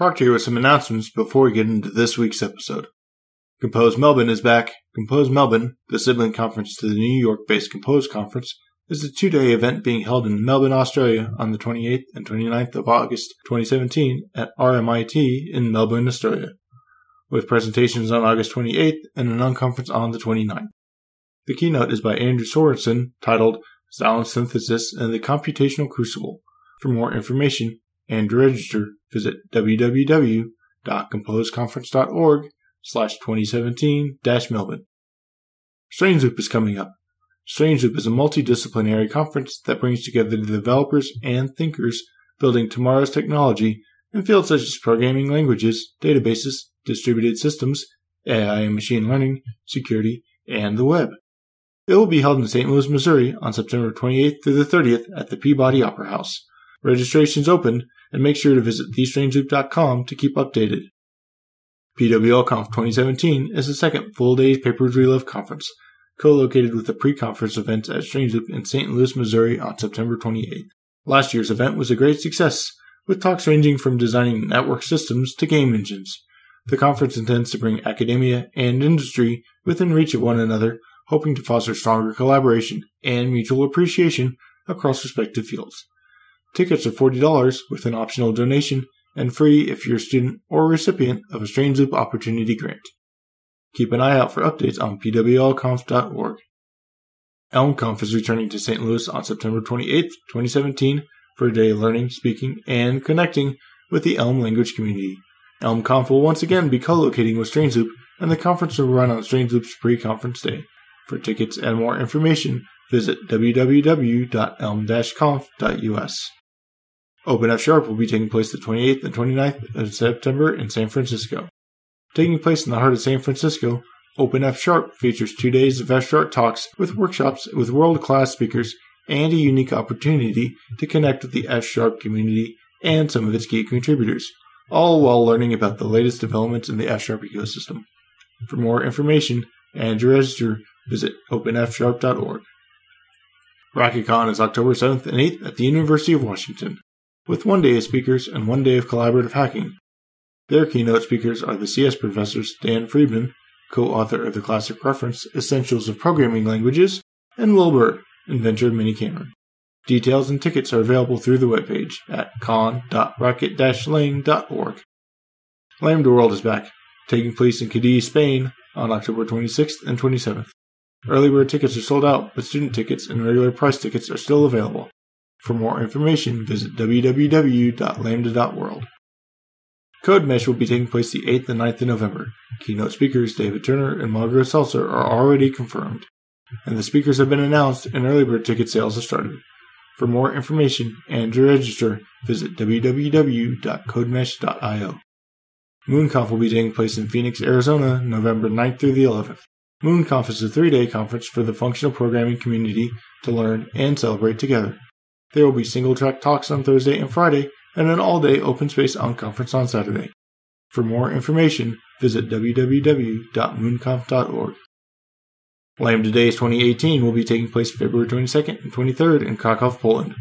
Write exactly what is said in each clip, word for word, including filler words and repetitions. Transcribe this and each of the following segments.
Proctor here with some announcements before we get into this week's episode. Compose Melbourne is back. Compose Melbourne, the sibling conference to the New York-based Compose Conference, is a two-day event being held in Melbourne, Australia on the twenty-eighth and twenty-ninth of August twenty seventeen at R M I T in Melbourne, Australia, with presentations on August twenty-eighth and a non-conference on the twenty-ninth. The keynote is by Andrew Sorensen, titled Silent Synthesis and the Computational Crucible. For more information and to register, visit w w w dot compose conference dot org slash twenty seventeen dash Melbourne. Strange Loop is coming up. Strange Loop is a multidisciplinary conference that brings together the developers and thinkers building tomorrow's technology in fields such as programming languages, databases, distributed systems, A I and machine learning, security, and the web. It will be held in Saint Louis, Missouri on September twenty-eighth through the thirtieth at the Peabody Opera House. Registration's open, and make sure to visit the strange loop dot com to keep updated. PWLConf twenty seventeen is the second full day's Papers We Love conference, co-located with the pre-conference events at Strange Loop in Saint Louis, Missouri on September twenty-eighth. Last year's event was a great success, with talks ranging from designing network systems to game engines. The conference intends to bring academia and industry within reach of one another, hoping to foster stronger collaboration and mutual appreciation across respective fields. Tickets are forty dollars with an optional donation and free if you're a student or recipient of a Strange Loop Opportunity Grant. Keep an eye out for updates on p w l conf dot org. ElmConf is returning to Saint Louis on September twenty-eighth, twenty seventeen for a day of learning, speaking, and connecting with the Elm language community. ElmConf will once again be co-locating with Strange Loop, and the conference will run on Strange Loop's pre-conference day. For tickets and more information, visit w w w dot elm dash conf dot u s. Open F-Sharp will be taking place the twenty-eighth and twenty-ninth of September in San Francisco. Taking place in the heart of San Francisco, Open F-Sharp features two days of F-Sharp talks with workshops with world-class speakers and a unique opportunity to connect with the F-Sharp community and some of its key contributors, all while learning about the latest developments in the F-Sharp ecosystem. For more information and to register, visit open f sharp dot org. RocketCon is October seventh and eighth at the University of Washington, with one day of speakers and one day of collaborative hacking. Their keynote speakers are the C S professors Dan Friedman, co-author of the classic reference Essentials of Programming Languages, and Will Burr, inventor of Minicameron. Details and tickets are available through the webpage at con dot rocket dash lang dot org. Lambda World is back, taking place in Cadiz, Spain on October twenty-sixth and twenty-seventh. Early bird tickets are sold out, but student tickets and regular price tickets are still available. For more information, visit w w w dot lambda dot world. Code Mesh will be taking place the eighth and ninth of November. Keynote speakers David Turner and Margot Seltzer are already confirmed, and the speakers have been announced and early bird ticket sales have started. For more information and to register, visit w w w dot code mesh dot i o. MoonConf will be taking place in Phoenix, Arizona, November ninth through the eleventh. MoonConf is a three-day conference for the functional programming community to learn and celebrate together. There will be single-track talks on Thursday and Friday, and an all-day open space on conference on Saturday. For more information, visit w w w dot moon conf dot org. Lambda Days twenty eighteen will be taking place February twenty-second and twenty-third in Krakow, Poland.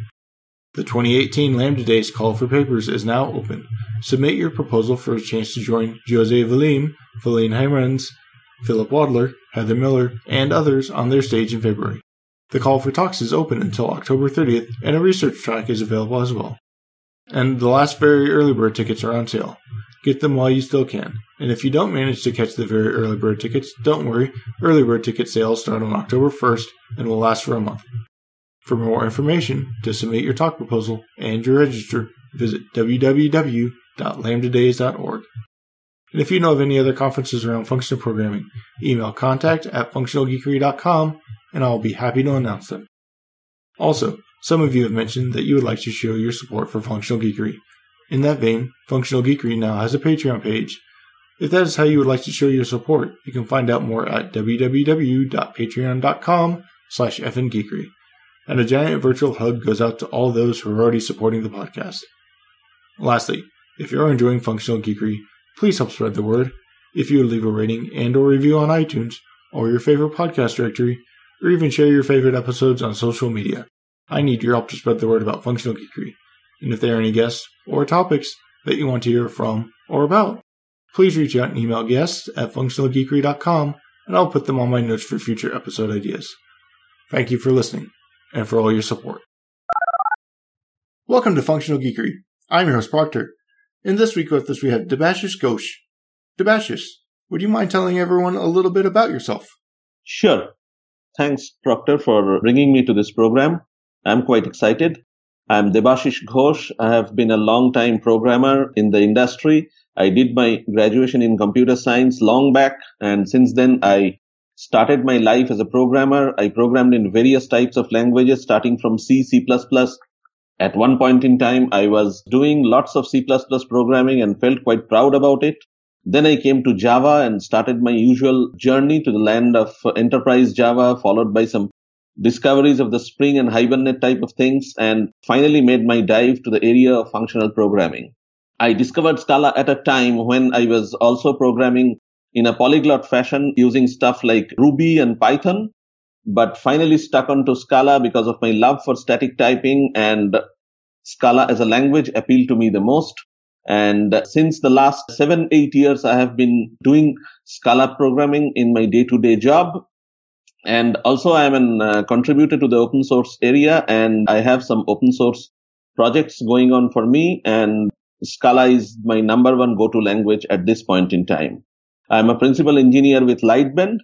The twenty eighteen Lambda Days call for papers is now open. Submit your proposal for a chance to join Jose Valim, Feline Heimrens, Philip Wadler, Heather Miller, and others on their stage in February. The call for talks is open until October thirtieth, and a research track is available as well. And the last very early bird tickets are on sale. Get them while you still can. And if you don't manage to catch the very early bird tickets, don't worry. Early bird ticket sales start on October first and will last for a month. For more information, to submit your talk proposal, and to register, visit w w w dot lambda days dot org. And if you know of any other conferences around functional programming, email contact at functional geekery dot com and I'll be happy to announce them. Also, some of you have mentioned that you would like to show your support for Functional Geekery. In that vein, Functional Geekery now has a Patreon page. If that is how you would like to show your support, you can find out more at w w w dot patreon dot com slash f n geekery. And a giant virtual hug goes out to all those who are already supporting the podcast. Lastly, if you're enjoying Functional Geekery, please help spread the word. If you would leave a rating and or review on iTunes, or your favorite podcast directory, or even share your favorite episodes on social media. I need your help to spread the word about Functional Geekery. And if there are any guests or topics that you want to hear from or about. Please reach out and email guests at functional geekery dot com, and I'll put them on my notes for future episode ideas. Thank you for listening, and for all your support. Welcome to Functional Geekery. I'm your host, Proctor. In this week with us, we have Debasish Ghosh. Debasish, would you mind telling everyone a little bit about yourself? Sure. Thanks, Proctor, for bringing me to this program. I'm quite excited. I'm Debasish Ghosh. I have been a long-time programmer in the industry. I did my graduation in computer science long back, and since then I started my life as a programmer. I programmed in various types of languages, starting from C, C++. At one point in time, I was doing lots of C++ programming and felt quite proud about it. Then I came to Java and started my usual journey to the land of enterprise Java, followed by some discoveries of the Spring and Hibernate type of things, and finally made my dive to the area of functional programming. I discovered Scala at a time when I was also programming in a polyglot fashion using stuff like Ruby and Python, but finally stuck onto Scala because of my love for static typing, and Scala as a language appealed to me the most. And since the last seven, eight years, I have been doing Scala programming in my day-to-day job. And also I am a uh, contributor to the open source area, and I have some open source projects going on for me, and Scala is my number one go-to language at this point in time. I'm a principal engineer with Lightbend,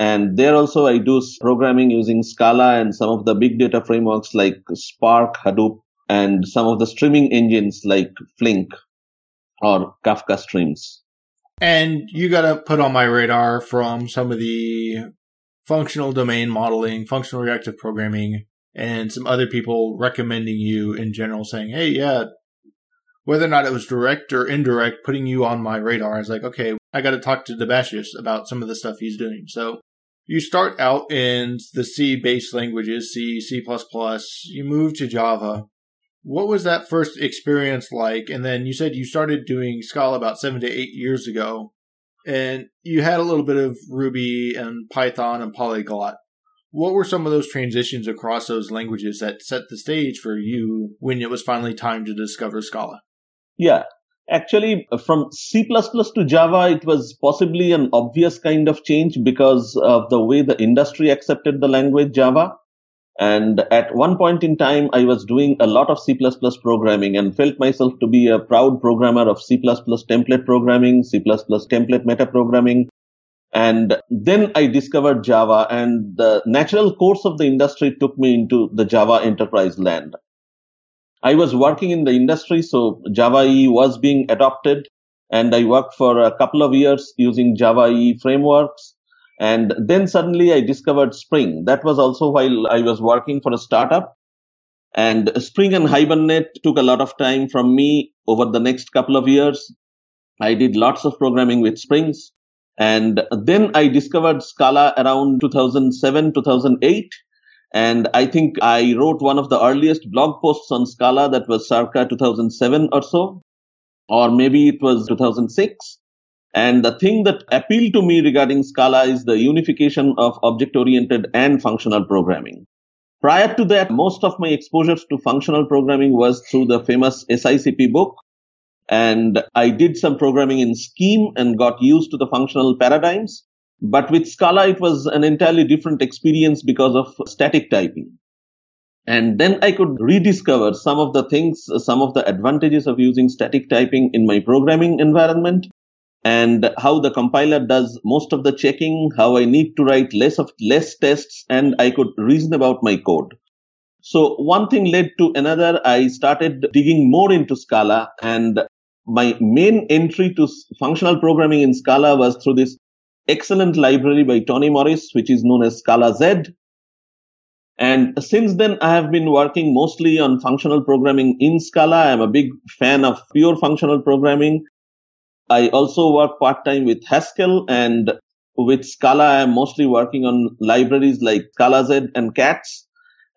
and there also I do programming using Scala and some of the big data frameworks like Spark, Hadoop, and some of the streaming engines like Flink or Kafka Streams. And you got to put on my radar from some of the functional domain modeling, functional reactive programming, and some other people recommending you in general saying, hey, yeah, whether or not it was direct or indirect, putting you on my radar. I was like, okay, I got to talk to Debasish about some of the stuff he's doing. So you start out in the C-based languages, C, C++, you move to Java. What was that first experience like? And then you said you started doing Scala about seven to eight years ago. And you had a little bit of Ruby and Python and Polyglot. What were some of those transitions across those languages that set the stage for you when it was finally time to discover Scala? Yeah, actually, from C++ to Java, it was possibly an obvious kind of change because of the way the industry accepted the language Java. And at one point in time, I was doing a lot of C++ programming and felt myself to be a proud programmer of C++ template programming, C++ template metaprogramming. And then I discovered Java, and the natural course of the industry took me into the Java enterprise land. I was working in the industry, so Java E E was being adopted, and I worked for a couple of years using Java E E frameworks. And then suddenly I discovered Spring. That was also while I was working for a startup. And Spring and Hibernate took a lot of time from me over the next couple of years. I did lots of programming with Springs. And then I discovered Scala around two thousand seven, two thousand eight. And I think I wrote one of the earliest blog posts on Scala that was circa two thousand seven or so, or maybe it was two thousand six. And the thing that appealed to me regarding Scala is the unification of object-oriented and functional programming. Prior to that, most of my exposures to functional programming was through the famous S I C P book. And I did some programming in Scheme and got used to the functional paradigms. But with Scala, it was an entirely different experience because of static typing. And then I could rediscover some of the things, some of the advantages of using static typing in my programming environment, and how the compiler does most of the checking, how I need to write less of less tests, and I could reason about my code. So one thing led to another. I started digging more into Scala, and my main entry to functional programming in Scala was through this excellent library by Tony Morris, which is known as Scalaz. And since then, I have been working mostly on functional programming in Scala. I'm a big fan of pure functional programming. I also work part-time with Haskell, and with Scala, I'm mostly working on libraries like Scalaz and CATS.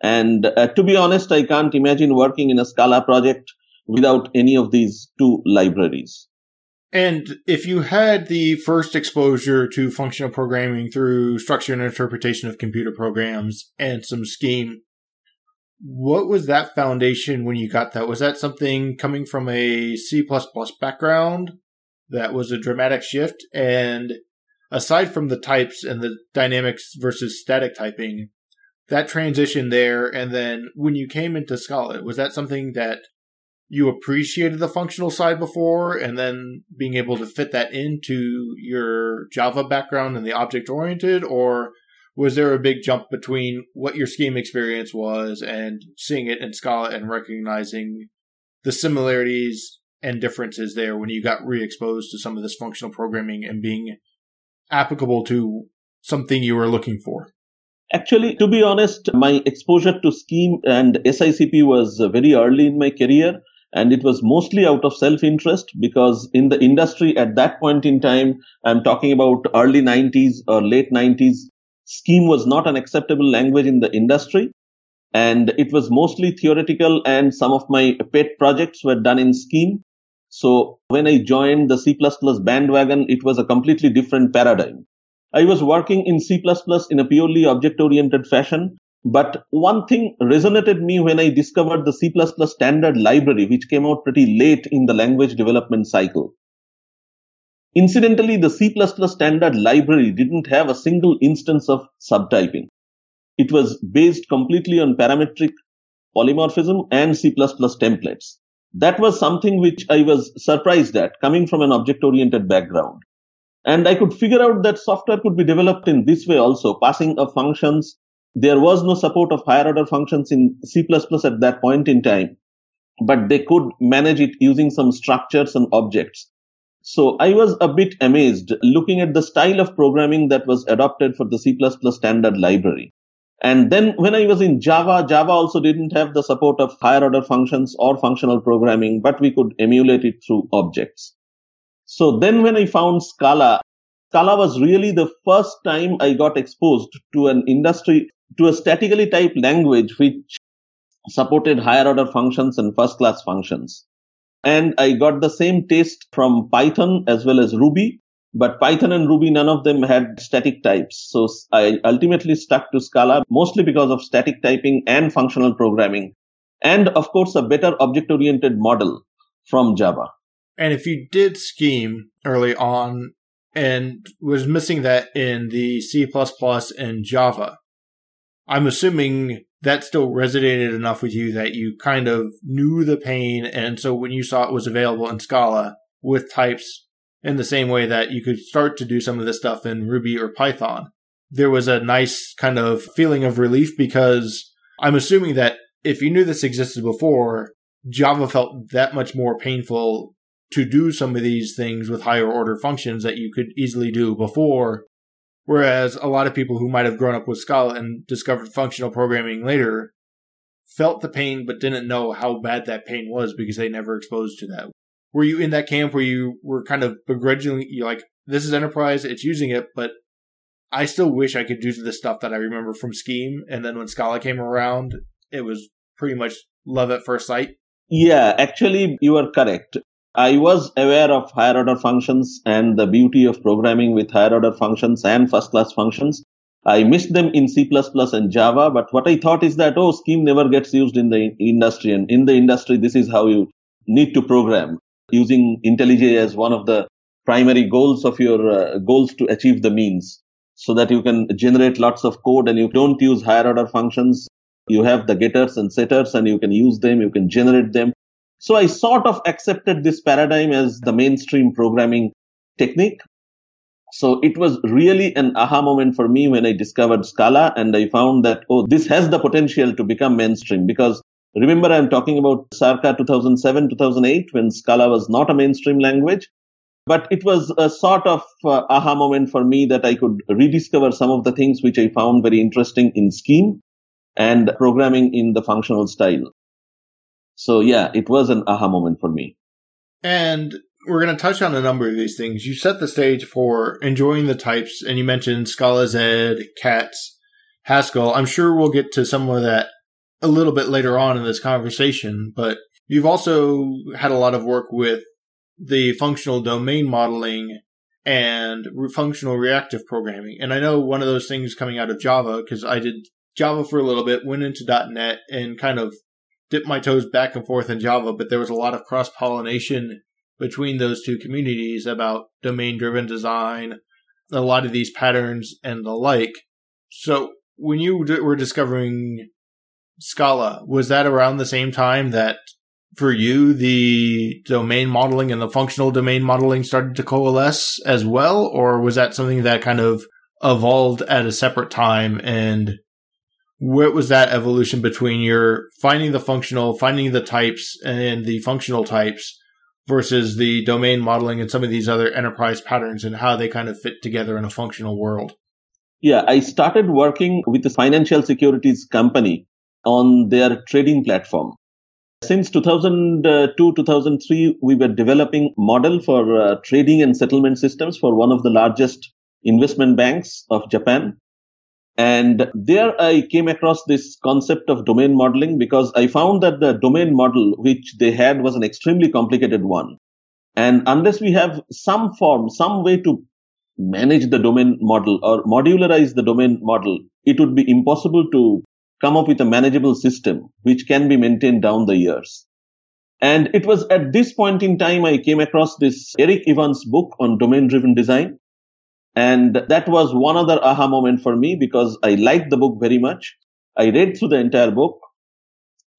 And uh, to be honest, I can't imagine working in a Scala project without any of these two libraries. And if you had the first exposure to functional programming through structure and interpretation of computer programs and some Scheme, What was that foundation when you got that? Was that something coming from a C plus plus background that was a dramatic shift? And aside from the types and the dynamics versus static typing, that transition there, and then when you came into Scala, was that something that you appreciated the functional side before, and then being able to fit that into your Java background and the object-oriented, or was there a big jump between what your Scheme experience was and seeing it in Scala and recognizing the similarities and differences there when you got re-exposed to some of this functional programming and being applicable to something you were looking for? Actually, to be honest, my exposure to Scheme and S I C P was very early in my career, and it was mostly out of self-interest, because in the industry at that point in time, I'm talking about early nineties or late nineties, Scheme was not an acceptable language in the industry, and it was mostly theoretical, and some of my pet projects were done in Scheme. So when I joined the C plus plus bandwagon, it was a completely different paradigm. I was working in C plus plus in a purely object-oriented fashion, but one thing resonated me when I discovered the C plus plus standard library, which came out pretty late in the language development cycle. Incidentally, the C plus plus standard library didn't have a single instance of subtyping. It was based completely on parametric polymorphism and C plus plus templates. That was something which I was surprised at, coming from an object-oriented background. And I could figure out that software could be developed in this way also, passing of functions. There was no support of higher order functions in C plus plus at that point in time, but they could manage it using some structures and objects. So I was a bit amazed looking at the style of programming that was adopted for the C plus plus standard library. And then when I was in Java, Java also didn't have the support of higher order functions or functional programming, but we could emulate it through objects. So then when I found Scala, Scala was really the first time I got exposed to an industry, to a statically typed language which supported higher order functions and first class functions. And I got the same taste from Python as well as Ruby, but Python and Ruby, none of them had static types. So I ultimately stuck to Scala mostly because of static typing and functional programming, and of course a better object-oriented model from Java. And if you did Scheme early on and was missing that in the C plus plus and Java, I'm assuming that still resonated enough with you that you kind of knew the pain. And so when you saw it was available in Scala with types in the same way that you could start to do some of this stuff in Ruby or Python, there was a nice kind of feeling of relief, because I'm assuming that if you knew this existed before, Java felt that much more painful to do some of these things with higher order functions that you could easily do before. Whereas a lot of people who might have grown up with Scala and discovered functional programming later felt the pain, but didn't know how bad that pain was because they never exposed to that. Were you in that camp where you were kind of begrudgingly, you're like, this is enterprise, it's using it, but I still wish I could do the stuff that I remember from Scheme. And then when Scala came around, it was pretty much love at first sight. Yeah, actually, you are correct. I was aware of higher order functions and the beauty of programming with higher order functions and first class functions. I missed them in C plus plus and Java, but what I thought is that, oh, Scheme never gets used in the industry. And in the industry, this is how you need to program, using IntelliJ as one of the primary goals of your uh, goals to achieve the means, so that you can generate lots of code and you don't use higher order functions. You have the getters and setters and you can use them, you can generate them. So I sort of accepted this paradigm as the mainstream programming technique. So it was really an aha moment for me when I discovered Scala, and I found that, oh, this has the potential to become mainstream. Because remember, I'm talking about circa two thousand seven, two thousand eight, when Scala was not a mainstream language. But it was a sort of uh, aha moment for me that I could rediscover some of the things which I found very interesting in Scheme and programming in the functional style. So yeah, it was an aha moment for me. And we're going to touch on a number of these things. You set the stage for enjoying the types, and you mentioned Scalaz, CATS, Haskell. I'm sure we'll get to some of that a little bit later on in this conversation, but you've also had a lot of work with the functional domain modeling and functional reactive programming. And I know one of those things coming out of Java, because I did Java for a little bit, went into dot net, and kind of dipped my toes back and forth in Java, but there was a lot of cross-pollination between those two communities about domain-driven design, a lot of these patterns and the like. So when you were discovering Scala, was that around the same time that, for you, the domain modeling and the functional domain modeling started to coalesce as well? Or was that something that kind of evolved at a separate time? And what was that evolution between your finding the functional, finding the types and the functional types versus the domain modeling and some of these other enterprise patterns and how they kind of fit together in a functional world? Yeah, I started working with a financial securities company on their trading platform. Since two thousand two to two thousand three, we were developing model for uh, trading and settlement systems for one of the largest investment banks of Japan. And there I came across this concept of domain modeling because I found that the domain model which they had was an extremely complicated one. And unless we have some form, some way to manage the domain model or modularize the domain model, it would be impossible to come up with a manageable system which can be maintained down the years. And it was at this point in time I came across this Eric Evans book on domain-driven design. And that was one other aha moment for me because I liked the book very much. I read through the entire book.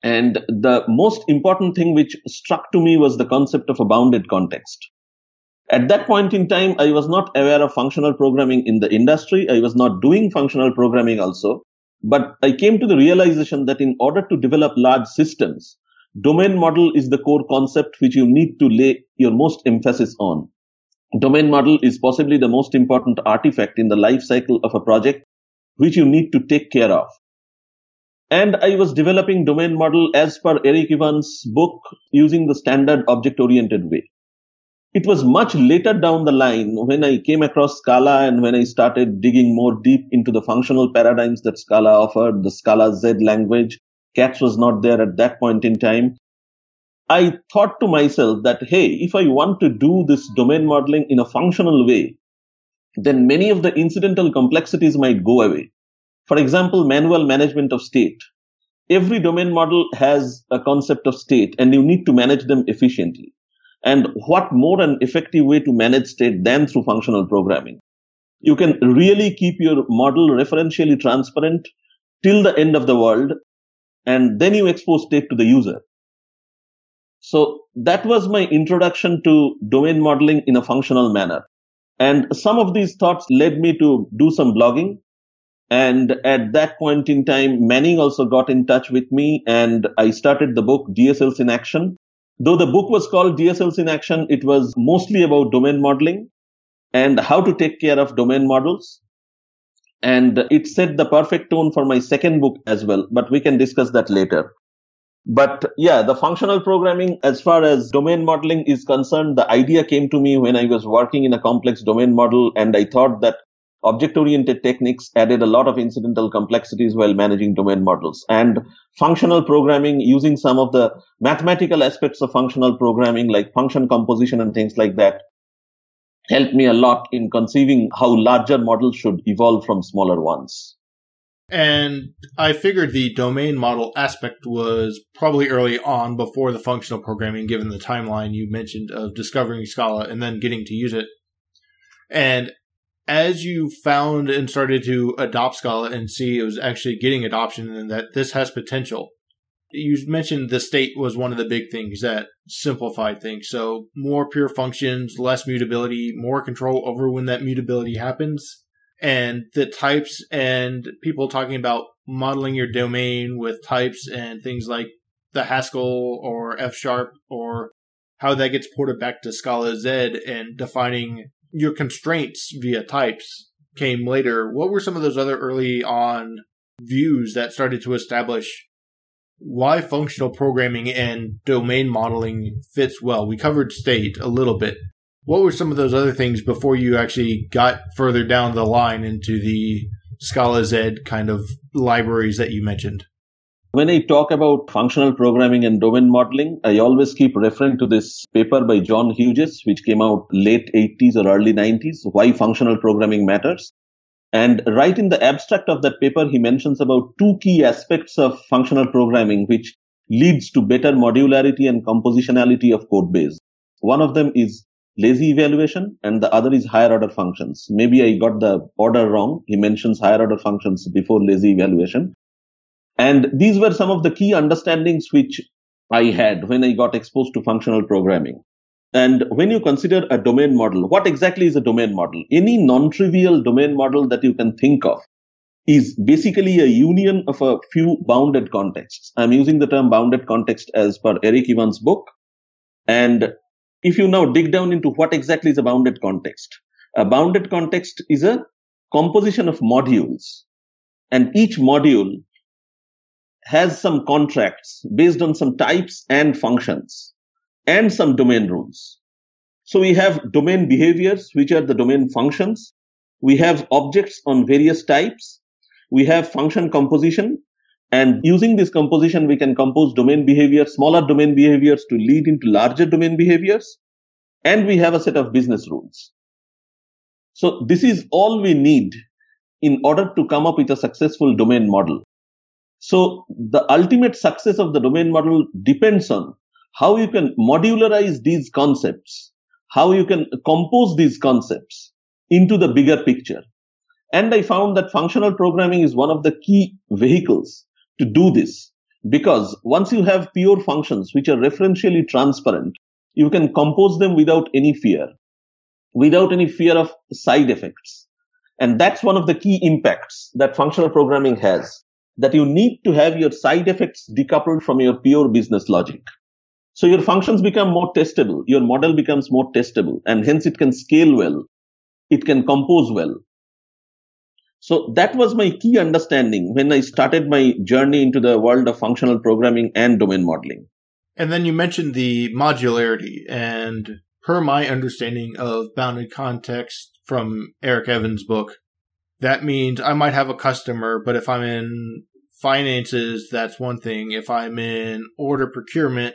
And the most important thing which struck to me was the concept of a bounded context. At that point in time, I was not aware of functional programming in the industry. I was not doing functional programming also. But I came to the realization that in order to develop large systems, domain model is the core concept which you need to lay your most emphasis on. Domain model is possibly the most important artifact in the life cycle of a project which you need to take care of. And I was developing domain model as per Eric Evans' book using the standard object-oriented way. It was much later down the line when I came across Scala and when I started digging more deep into the functional paradigms that Scala offered, the Scala Z language. CATS was not there at that point in time. I thought to myself that, hey, if I want to do this domain modeling in a functional way, then many of the incidental complexities might go away. For example, manual management of state. Every domain model has a concept of state and you need to manage them efficiently. And what more an effective way to manage state than through functional programming? You can really keep your model referentially transparent till the end of the world, and then you expose state to the user. So that was my introduction to domain modeling in a functional manner. And some of these thoughts led me to do some blogging. And at that point in time, Manning also got in touch with me, and I started the book D S Ls in Action. Though the book was called D S Ls in Action, it was mostly about domain modeling and how to take care of domain models. And it set the perfect tone for my second book as well, but we can discuss that later. But yeah, the functional programming, as far as domain modeling is concerned, the idea came to me when I was working in a complex domain model, and I thought that object-oriented techniques added a lot of incidental complexities while managing domain models. And functional programming, using some of the mathematical aspects of functional programming, like function composition and things like that, helped me a lot in conceiving how larger models should evolve from smaller ones. And I figured the domain model aspect was probably early on before the functional programming, given the timeline you mentioned of discovering Scala and then getting to use it. And as you found and started to adopt Scala and see it was actually getting adoption and that this has potential, you mentioned the state was one of the big things that simplified things. So more pure functions, less mutability, more control over when that mutability happens, and the types and people talking about modeling your domain with types and things like the Haskell or F-Sharp or how that gets ported back to Scala Z and defining your constraints via types came later. What were some of those other early on views that started to establish why functional programming and domain modeling fits well? We covered state a little bit. What were some of those other things before you actually got further down the line into the Scala Z kind of libraries that you mentioned? When I talk about functional programming and domain modeling, I always keep referring to this paper by John Hughes, which came out late eighties or early nineties, Why Functional Programming Matters. And right in the abstract of that paper, he mentions about two key aspects of functional programming, which leads to better modularity and compositionality of code base. One of them is lazy evaluation, and the other is higher order functions. Maybe I got the order wrong. He mentions higher order functions before lazy evaluation. And these were some of the key understandings which I had when I got exposed to functional programming. And when you consider a domain model, what exactly is a domain model? Any non-trivial domain model that you can think of is basically a union of a few bounded contexts. I'm using the term bounded context as per Eric Evans' book. And if you now dig down into what exactly is a bounded context, a bounded context is a composition of modules. And each module has some contracts based on some types and functions, and some domain rules. So we have domain behaviors, which are the domain functions. We have objects on various types. We have function composition. And using this composition, we can compose domain behavior, smaller domain behaviors to lead into larger domain behaviors. And we have a set of business rules. So this is all we need in order to come up with a successful domain model. So the ultimate success of the domain model depends on how you can modularize these concepts, how you can compose these concepts into the bigger picture. And I found that functional programming is one of the key vehicles to do this, because once you have pure functions which are referentially transparent, you can compose them without any fear, without any fear of side effects. And that's one of the key impacts that functional programming has, that you need to have your side effects decoupled from your pure business logic. So your functions become more testable, your model becomes more testable, and hence it can scale well, it can compose well. So that was my key understanding when I started my journey into the world of functional programming and domain modeling. And then you mentioned the modularity, and per my understanding of bounded context from Eric Evans' book, that means I might have a customer, but if I'm in finances, that's one thing. If I'm in order procurement,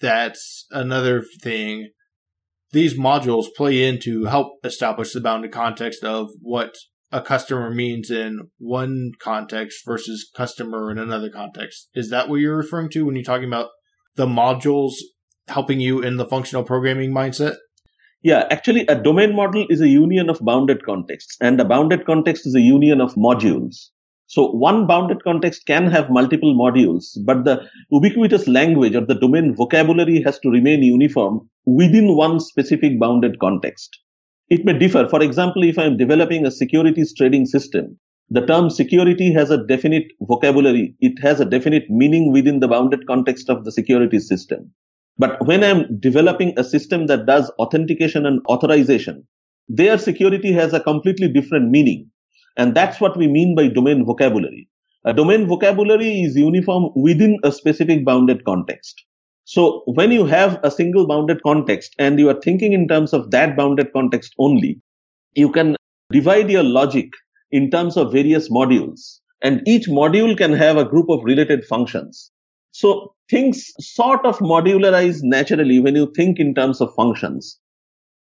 that's another thing. These modules play in to help establish the bounded context of what a customer means in one context versus customer in another context. Is that what you're referring to when you're talking about the modules helping you in the functional programming mindset? Yeah, actually, a domain model is a union of bounded contexts, and a bounded context is a union of modules. So one bounded context can have multiple modules, but the ubiquitous language or the domain vocabulary has to remain uniform within one specific bounded context. It may differ. For example, if I'm developing a securities trading system, the term security has a definite vocabulary. It has a definite meaning within the bounded context of the securities system. But when I'm developing a system that does authentication and authorization, their security has a completely different meaning. And that's what we mean by domain vocabulary. A domain vocabulary is uniform within a specific bounded context. So when you have a single bounded context and you are thinking in terms of that bounded context only, you can divide your logic in terms of various modules. And each module can have a group of related functions. So things sort of modularize naturally when you think in terms of functions.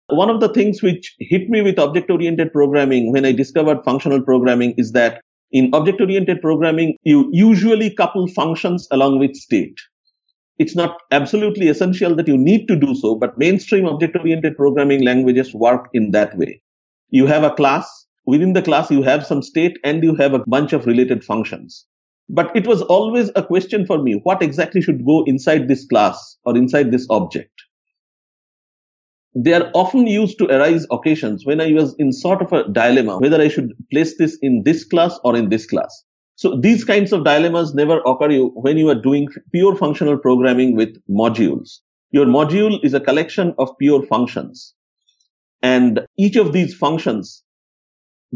One of the things which hit me with object-oriented programming when I discovered functional programming is that in object-oriented programming, you usually couple functions along with state. It's not absolutely essential that you need to do so, but mainstream object-oriented programming languages work in that way. You have a class. Within the class, you have some state and you have a bunch of related functions. But it was always a question for me, what exactly should go inside this class or inside this object? They are often used to arise occasions when I was in sort of a dilemma, whether I should place this in this class or in this class. So these kinds of dilemmas never occur you when you are doing pure functional programming with modules. Your module is a collection of pure functions. And each of these functions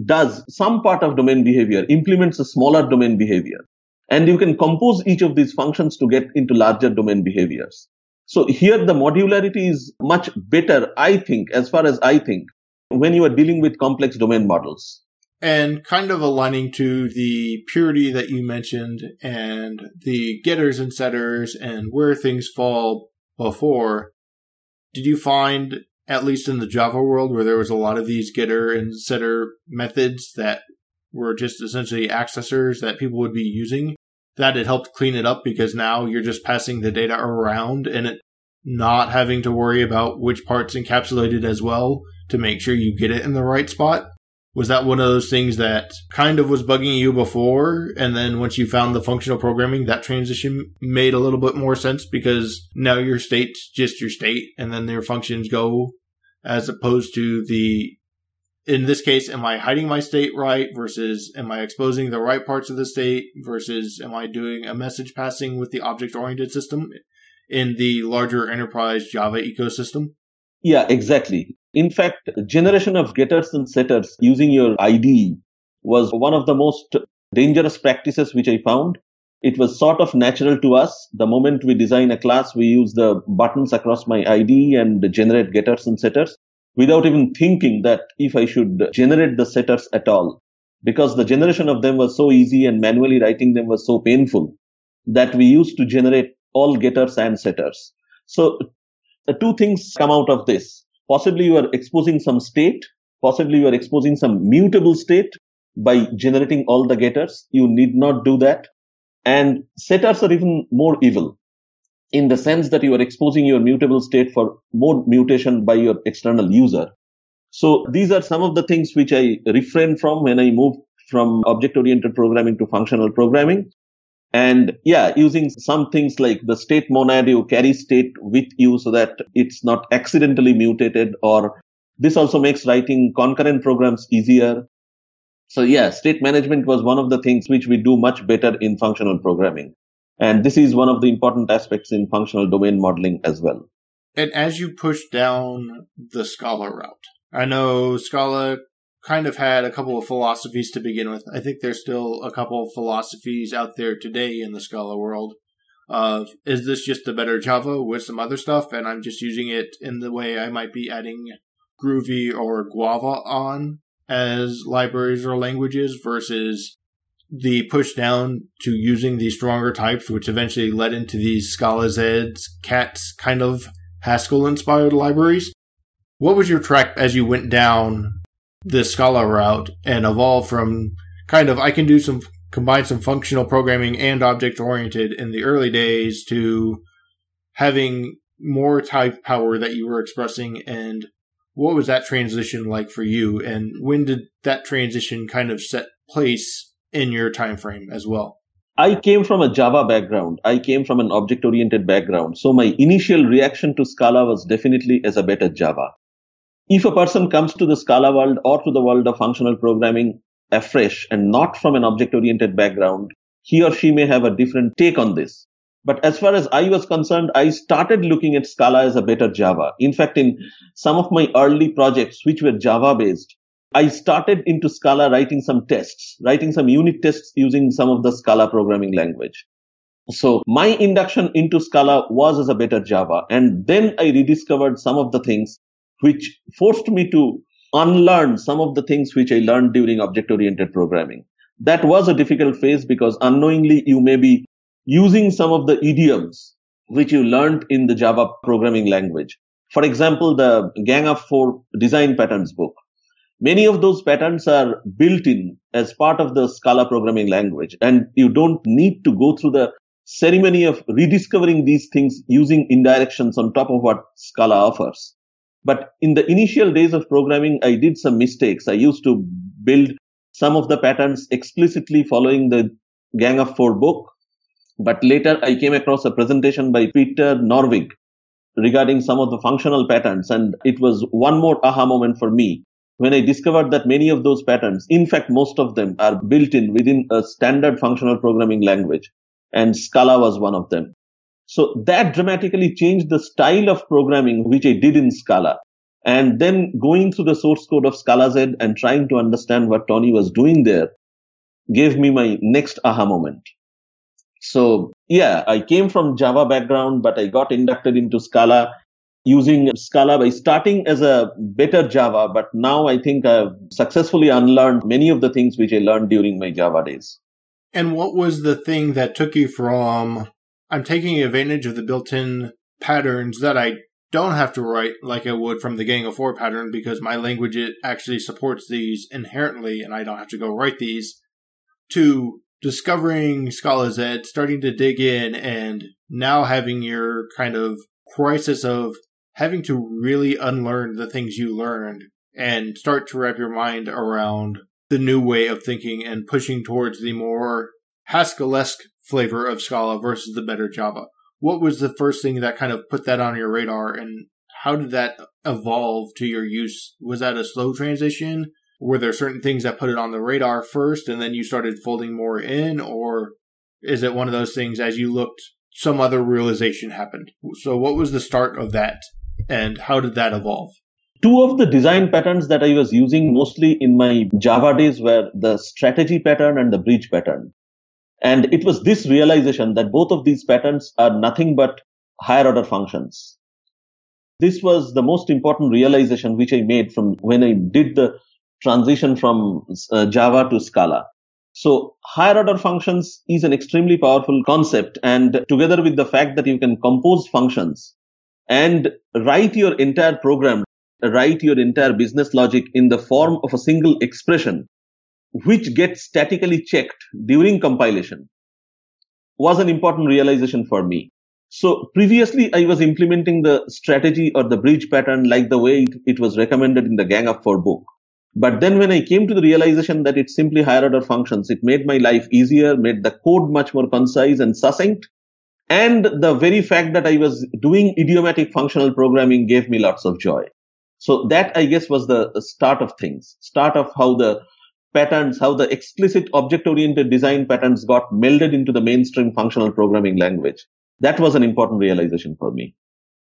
does some part of domain behavior, implements a smaller domain behavior. And you can compose each of these functions to get into larger domain behaviors. So here the modularity is much better, I think, as far as I think, when you are dealing with complex domain models. And kind of aligning to the purity that you mentioned and the getters and setters and where things fall before, did you find, at least in the Java world, where there was a lot of these getter and setter methods that were just essentially accessors that people would be using. That had helped clean it up because now you're just passing the data around and it not having to worry about which part's encapsulated as well to make sure you get it in the right spot. Was that one of those things that kind of was bugging you before, and then once you found the functional programming, that transition made a little bit more sense because now your state's just your state, and then their functions go, as opposed to the, in this case, am I hiding my state right versus am I exposing the right parts of the state versus am I doing a message passing with the object-oriented system in the larger enterprise Java ecosystem? Yeah, exactly. In fact, generation of getters and setters using your I D was one of the most dangerous practices which I found. It was sort of natural to us. The moment we design a class, we use the buttons across my I D and generate getters and setters without even thinking that if I should generate the setters at all, because the generation of them was so easy and manually writing them was so painful that we used to generate all getters and setters. So uh, two things come out of this. Possibly you are exposing some state. Possibly you are exposing some mutable state by generating all the getters. You need not do that. And setters are even more evil in the sense that you are exposing your mutable state for more mutation by your external user. So these are some of the things which I refrained from when I moved from object-oriented programming to functional programming. And yeah, using some things like the state monad, you carry state with you so that it's not accidentally mutated, or this also makes writing concurrent programs easier. So yeah, state management was one of the things which we do much better in functional programming. And this is one of the important aspects in functional domain modeling as well. And as you push down the Scala route, I know Scala kind of had a couple of philosophies to begin with. I think there's still a couple of philosophies out there today in the Scala world of, is this just a better Java with some other stuff, and I'm just using it in the way I might be adding Groovy or Guava on as libraries or languages, versus the push down to using the stronger types, which eventually led into these Scalaz, CATS, kind of Haskell-inspired libraries. What was your track as you went down the Scala route and evolve from kind of, I can do some, combine some functional programming and object oriented in the early days, to having more type power that you were expressing? And what was that transition like for you? And when did that transition kind of set place in your time frame as well? I came from a Java background. I came from an object oriented background. So my initial reaction to Scala was definitely as a better Java. If a person comes to the Scala world or to the world of functional programming afresh and not from an object-oriented background, he or she may have a different take on this. But as far as I was concerned, I started looking at Scala as a better Java. In fact, in some of my early projects, which were Java-based, I started into Scala writing some tests, writing some unit tests using some of the Scala programming language. So my induction into Scala was as a better Java. And then I rediscovered some of the things which forced me to unlearn some of the things which I learned during object-oriented programming. That was a difficult phase because unknowingly you may be using some of the idioms which you learned in the Java programming language. For example, the Gang of Four design patterns book. Many of those patterns are built in as part of the Scala programming language, and you don't need to go through the ceremony of rediscovering these things using indirections on top of what Scala offers. But in the initial days of programming, I did some mistakes. I used to build some of the patterns explicitly following the Gang of Four book. But later I came across a presentation by Peter Norvig regarding some of the functional patterns. And it was one more aha moment for me when I discovered that many of those patterns, in fact, most of them are built in within a standard functional programming language. And Scala was one of them. So that dramatically changed the style of programming which I did in Scala. And then going through the source code of Scalaz and trying to understand what Tony was doing there gave me my next aha moment. So yeah, I came from Java background, but I got inducted into Scala using Scala by starting as a better Java. But now I think I've successfully unlearned many of the things which I learned during my Java days. And what was the thing that took you from, I'm taking advantage of the built-in patterns that I don't have to write like I would from the Gang of Four pattern, because my language it actually supports these inherently, and I don't have to go write these, to discovering Scalaz, starting to dig in, and now having your kind of crisis of having to really unlearn the things you learned and start to wrap your mind around the new way of thinking and pushing towards the more Haskell-esque flavor of Scala versus the better Java. What was the first thing that kind of put that on your radar, and how did that evolve to your use? Was that a slow transition? Were there certain things that put it on the radar first and then you started folding more in, or is it one of those things as you looked, some other realization happened? So what was the start of that, and how did that evolve? Two of the design patterns that I was using mostly in my Java days were the strategy pattern and the bridge pattern. And it was this realization that both of these patterns are nothing but higher order functions. This was the most important realization which I made from when I did the transition from uh, Java to Scala. So higher order functions is an extremely powerful concept. And together with the fact that you can compose functions and write your entire program, write your entire business logic in the form of a single expression, which gets statically checked during compilation, was an important realization for me. So previously, I was implementing the strategy or the bridge pattern like the way it, it was recommended in the Gang of Four book. But then when I came to the realization that it's simply higher order functions, it made my life easier, made the code much more concise and succinct. And the very fact that I was doing idiomatic functional programming gave me lots of joy. So that, I guess, was the start of things, start of how the patterns, how the explicit object-oriented design patterns got melded into the mainstream functional programming language. That was an important realization for me.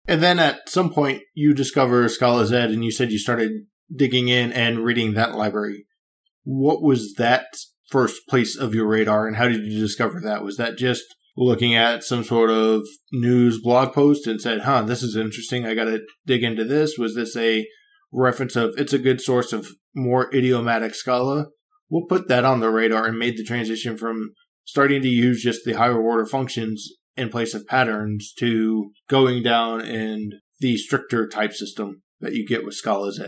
And then at some point, you discover Scalaz, and you said you started digging in and reading that library. What was that first place of your radar, and how did you discover that? Was that just looking at some sort of news blog post and said, huh, this is interesting, I got to dig into this? Was this a reference of, it's a good source of more idiomatic Scala? We'll put that on the radar and made the transition from starting to use just the higher order functions in place of patterns to going down in the stricter type system that you get with Scalaz.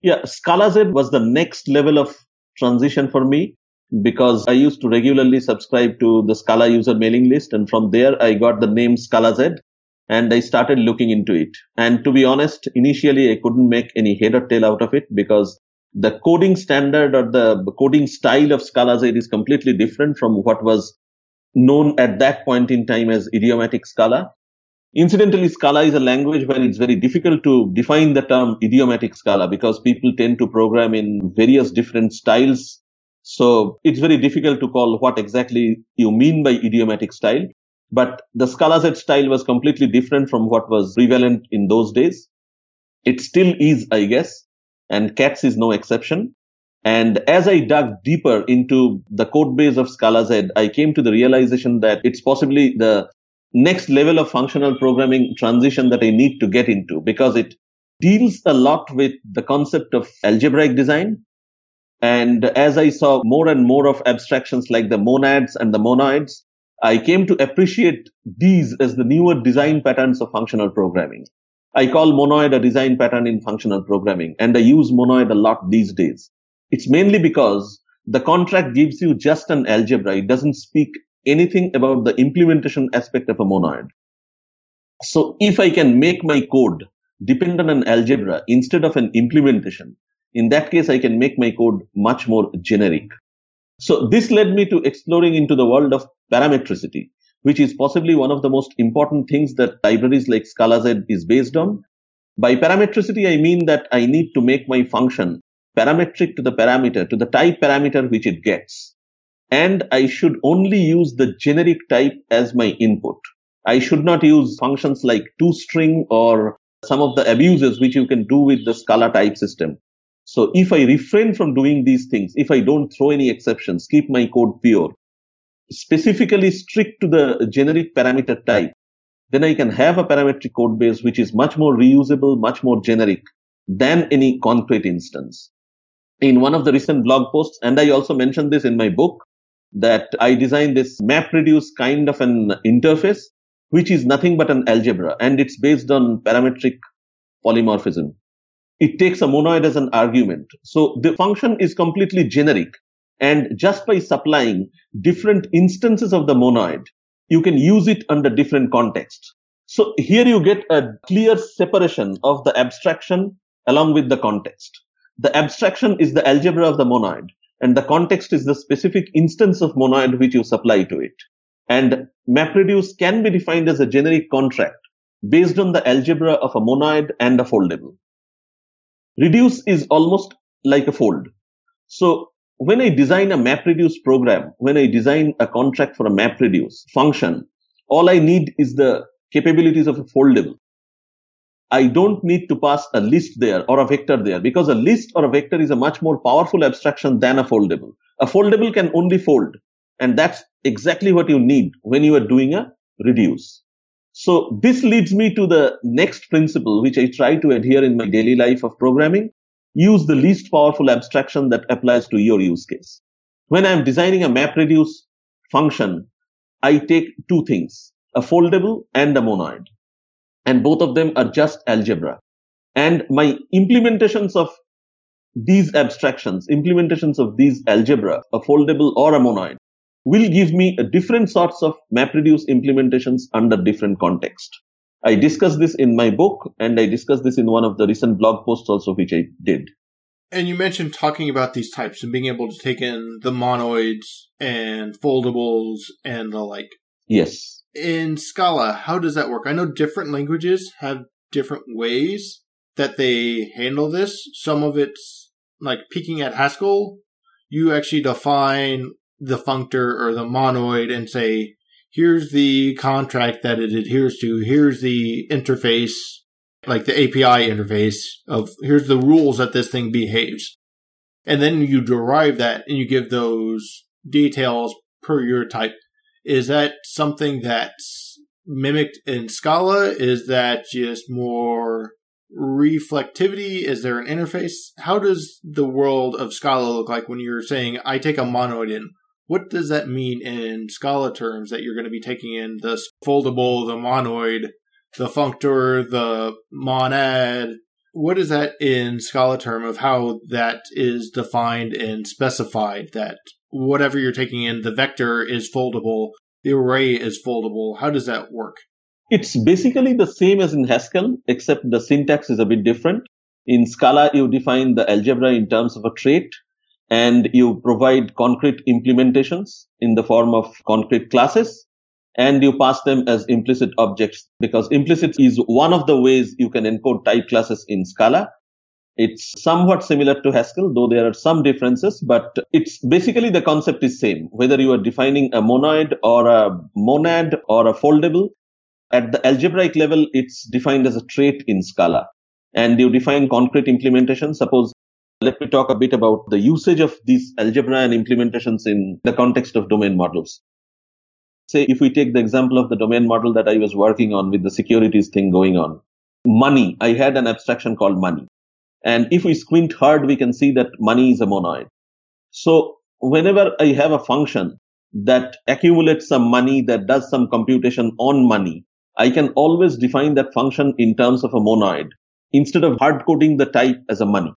Yeah, Scalaz was the next level of transition for me, because I used to regularly subscribe to the Scala user mailing list. And from there, I got the name Scalaz and I started looking into it. And to be honest, initially, I couldn't make any head or tail out of it, because the coding standard or the coding style of Scalaz is completely different from what was known at that point in time as idiomatic Scala. Incidentally, Scala is a language where it's very difficult to define the term idiomatic Scala, because people tend to program in various different styles. So it's very difficult to call what exactly you mean by idiomatic style. But the Scalaz style was completely different from what was prevalent in those days. It still is, I guess, and CATS is no exception. And as I dug deeper into the code base of Scalaz, I came to the realization that it's possibly the next level of functional programming transition that I need to get into, because it deals a lot with the concept of algebraic design. And as I saw more and more of abstractions like the monads and the monoids, I came to appreciate these as the newer design patterns of functional programming. I call monoid a design pattern in functional programming, and I use monoid a lot these days. It's mainly because the contract gives you just an algebra. It doesn't speak anything about the implementation aspect of a monoid. So if I can make my code depend on an algebra instead of an implementation, in that case, I can make my code much more generic. So this led me to exploring into the world of parametricity, which is possibly one of the most important things that libraries like Scalaz is based on. By parametricity, I mean that I need to make my function parametric to the parameter, to the type parameter which it gets. And I should only use the generic type as my input. I should not use functions like toString or some of the abuses which you can do with the Scala type system. So if I refrain from doing these things, if I don't throw any exceptions, keep my code pure, specifically strict to the generic parameter type, then I can have a parametric code base which is much more reusable, much more generic than any concrete instance. In one of the recent blog posts, and I also mentioned this in my book, that I designed this MapReduce kind of an interface, which is nothing but an algebra, and it's based on parametric polymorphism. It takes a monoid as an argument. So the function is completely generic. And just by supplying different instances of the monoid, you can use it under different contexts. So here you get a clear separation of the abstraction along with the context. The abstraction is the algebra of the monoid, and the context is the specific instance of monoid which you supply to it. And MapReduce can be defined as a generic contract based on the algebra of a monoid and a foldable. Reduce is almost like a fold. So when I design a MapReduce program, when I design a contract for a MapReduce function, all I need is the capabilities of a foldable. I don't need to pass a list there or a vector there, because a list or a vector is a much more powerful abstraction than a foldable. A foldable can only fold, and that's exactly what you need when you are doing a reduce. So this leads me to the next principle, which I try to adhere in my daily life of programming. Use the least powerful abstraction that applies to your use case. When I'm designing a MapReduce function, I take two things, a foldable and a monoid. And both of them are just algebra. And my implementations of these abstractions, implementations of these algebra, a foldable or a monoid, will give me a different sorts of MapReduce implementations under different contexts. I discussed this in my book, and I discussed this in one of the recent blog posts also, which I did. And you mentioned talking about these types and being able to take in the monoids and foldables and the like. Yes. In Scala, how does that work? I know different languages have different ways that they handle this. Some of it's like peeking at Haskell. You actually define the functor or the monoid and say, here's the contract that it adheres to. Here's the interface, like the A P I interface of here's the rules that this thing behaves. And then you derive that and you give those details per your type. Is that something that's mimicked in Scala? Is that just more reflectivity? Is there an interface? How does the world of Scala look like when you're saying, I take a monoid in? What does that mean in Scala terms that you're going to be taking in the foldable, the monoid, the functor, the monad? What is that in Scala term of how that is defined and specified, that whatever you're taking in, the vector is foldable, the array is foldable? How does that work? It's basically the same as in Haskell, except the syntax is a bit different. In Scala, you define the algebra in terms of a trait, and you provide concrete implementations in the form of concrete classes, and you pass them as implicit objects, because implicit is one of the ways you can encode type classes in Scala. It's somewhat similar to Haskell, though there are some differences, but it's basically the concept is same. Whether you are defining a monoid or a monad or a foldable, at the algebraic level, it's defined as a trait in Scala. And you define concrete implementations. Suppose, let me talk a bit about the usage of these algebra and implementations in the context of domain models. Say, if we take the example of the domain model that I was working on with the securities thing going on. Money, I had an abstraction called money. And if we squint hard, we can see that money is a monoid. So whenever I have a function that accumulates some money, that does some computation on money, I can always define that function in terms of a monoid instead of hard coding the type as a money.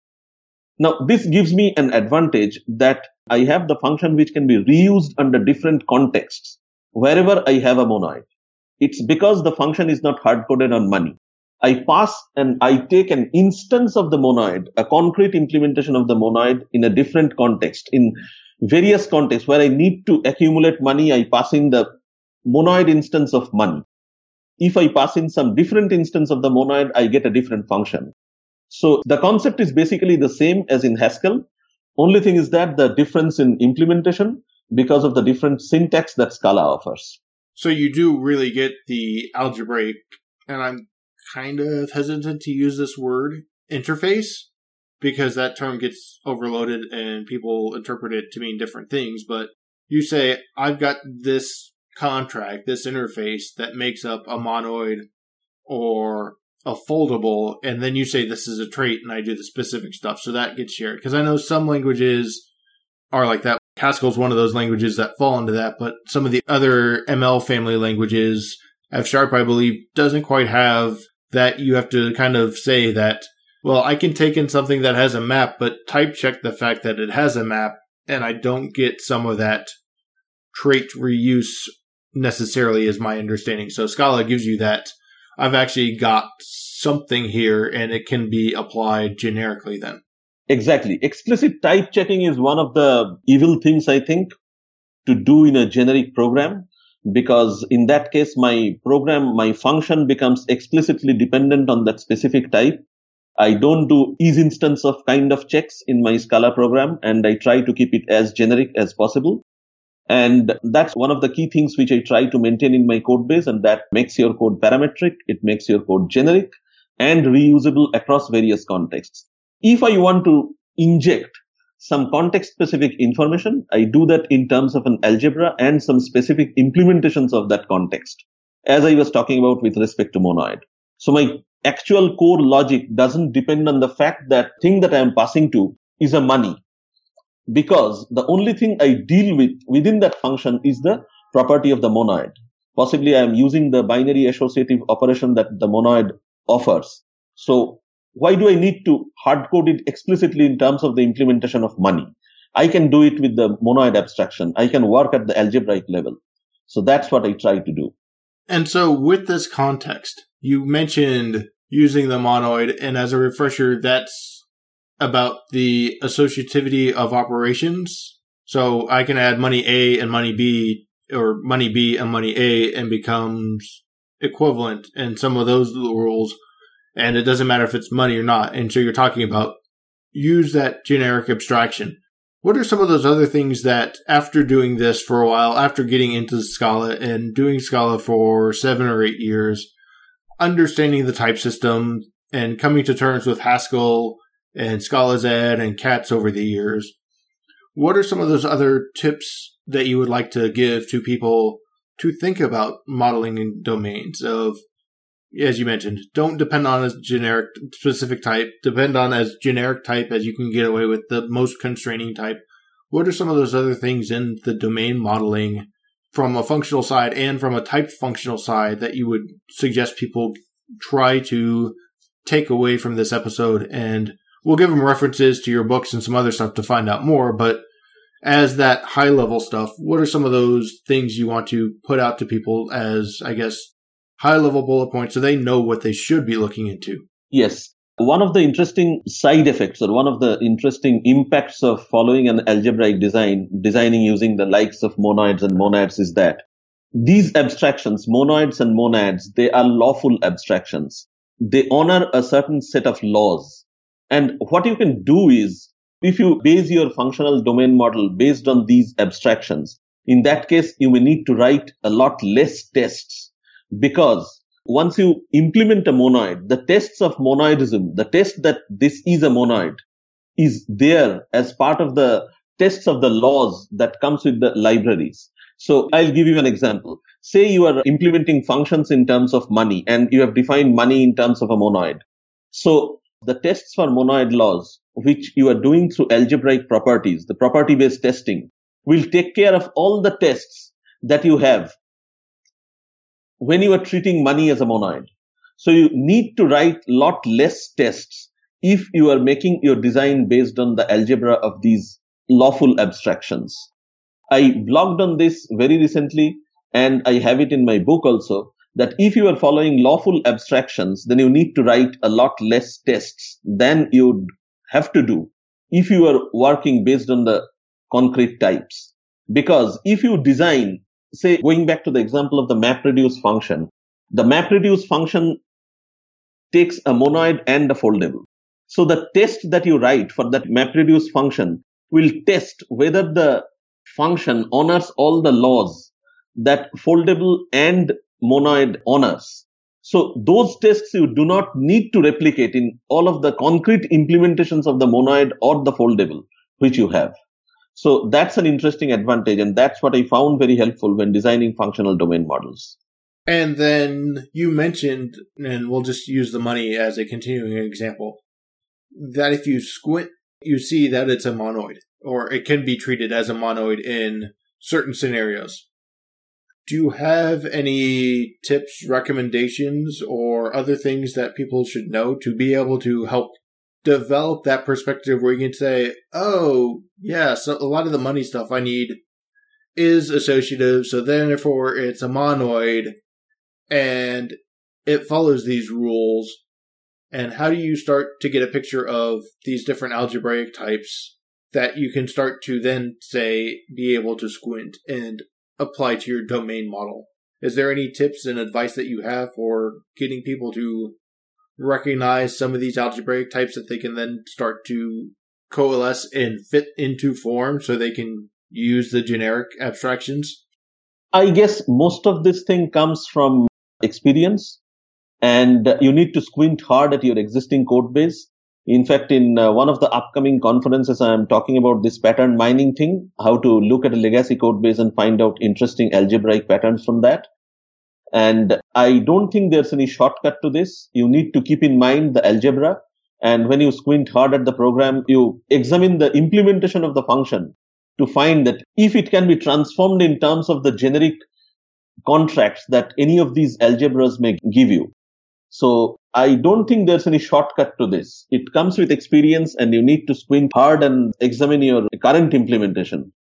Now, this gives me an advantage that I have the function which can be reused under different contexts wherever I have a monoid. It's because the function is not hard coded on money. I pass and I take an instance of the monoid, a concrete implementation of the monoid in a different context. In various contexts where I need to accumulate money, I pass in the monoid instance of money. If I pass in some different instance of the monoid, I get a different function. So the concept is basically the same as in Haskell. Only thing is that the difference in implementation because of the different syntax that Scala offers. So you do really get the algebraic, and I'm kind of hesitant to use this word, interface, because that term gets overloaded and people interpret it to mean different things. But you say, I've got this contract, this interface that makes up a monoid or a foldable, and then you say this is a trait, and I do the specific stuff. So that gets shared. Because I know some languages are like that. Haskell's one of those languages that fall into that, but some of the other M L family languages F-sharp, I believe, doesn't quite have that. You have to kind of say that, well, I can take in something that has a map, but type check the fact that it has a map, and I don't get some of that trait reuse necessarily, is my understanding. So Scala gives you that. I've actually got something here, and it can be applied generically then. Exactly. Explicit type checking is one of the evil things, I think, to do in a generic program, because in that case, my program, my function becomes explicitly dependent on that specific type. I don't do ease instance of kind of checks in my Scala program, and I try to keep it as generic as possible. And that's one of the key things which I try to maintain in my code base, and that makes your code parametric, it makes your code generic and reusable across various contexts. If I want to inject some context-specific information, I do that in terms of an algebra and some specific implementations of that context, as I was talking about with respect to monoid. So my actual core logic doesn't depend on the fact that thing that I am passing to is a money, because the only thing I deal with within that function is the property of the monoid. Possibly I am using the binary associative operation that the monoid offers. So why do I need to hard code it explicitly in terms of the implementation of money? I can do it with the monoid abstraction. I can work at the algebraic level. So that's what I try to do. And so with this context, you mentioned using the monoid, and as a refresher, that's about the associativity of operations. So I can add money A and money B, or money B and money A, and becomes equivalent in some of those rules. And it doesn't matter if it's money or not. And so you're talking about use that generic abstraction. What are some of those other things that, after doing this for a while, after getting into Scala and doing Scala for seven or eight years, understanding the type system and coming to terms with Haskell and Scalaz and CATS over the years, what are some of those other tips that you would like to give to people to think about modeling in domains of, as you mentioned, don't depend on a generic specific type, depend on as generic type as you can get away with the most constraining type. What are some of those other things in the domain modeling from a functional side and from a typed functional side that you would suggest people try to take away from this episode? And we'll give them references to your books and some other stuff to find out more, but as that high-level stuff, what are some of those things you want to put out to people as, I guess, high-level bullet points so they know what they should be looking into? Yes. One of the interesting side effects, or one of the interesting impacts of following an algebraic design, designing using the likes of monoids and monads, is that these abstractions, monoids and monads, they are lawful abstractions. They honor a certain set of laws. And what you can do is, if you base your functional domain model based on these abstractions, in that case, you may need to write a lot less tests, because once you implement a monoid, the tests of monoidism, the test that this is a monoid, is there as part of the tests of the laws that comes with the libraries. So I'll give you an example. Say you are implementing functions in terms of money, and you have defined money in terms of a monoid. So the tests for monoid laws, which you are doing through algebraic properties, the property-based testing, will take care of all the tests that you have when you are treating money as a monoid. So you need to write a lot less tests if you are making your design based on the algebra of these lawful abstractions. I blogged on this very recently, and I have it in my book also, that if you are following lawful abstractions, then you need to write a lot less tests than you'd have to do if you are working based on the concrete types. Because if you design, say, going back to the example of the MapReduce function, the MapReduce function takes a monoid and a foldable. So the test that you write for that MapReduce function will test whether the function honors all the laws that foldable and monoid honors. So those tests you do not need to replicate in all of the concrete implementations of the monoid or the foldable, which you have. So that's an interesting advantage, and that's what I found very helpful when designing functional domain models. And then you mentioned, and we'll just use the money as a continuing example, that if you squint, you see that it's a monoid, or it can be treated as a monoid in certain scenarios. Do you have any tips, recommendations, or other things that people should know to be able to help develop that perspective where you can say, oh, yeah, so a lot of the money stuff I need is associative, so therefore it's a monoid, and it follows these rules. And how do you start to get a picture of these different algebraic types that you can start to then, say, be able to squint and apply to your domain model? Is there any tips and advice that you have for getting people to recognize some of these algebraic types that they can then start to coalesce and fit into form so they can use the generic abstractions? I guess most of this thing comes from experience, and you need to squint hard at your existing code base. In fact, in uh, one of the upcoming conferences, I'm talking about this pattern mining thing, how to look at a legacy code base and find out interesting algebraic patterns from that. And I don't think there's any shortcut to this. You need to keep in mind the algebra. And when you squint hard at the program, you examine the implementation of the function to find that if it can be transformed in terms of the generic contracts that any of these algebras may give you. So I don't think there's any shortcut to this. It comes with experience, and you need to squint hard and examine your current implementation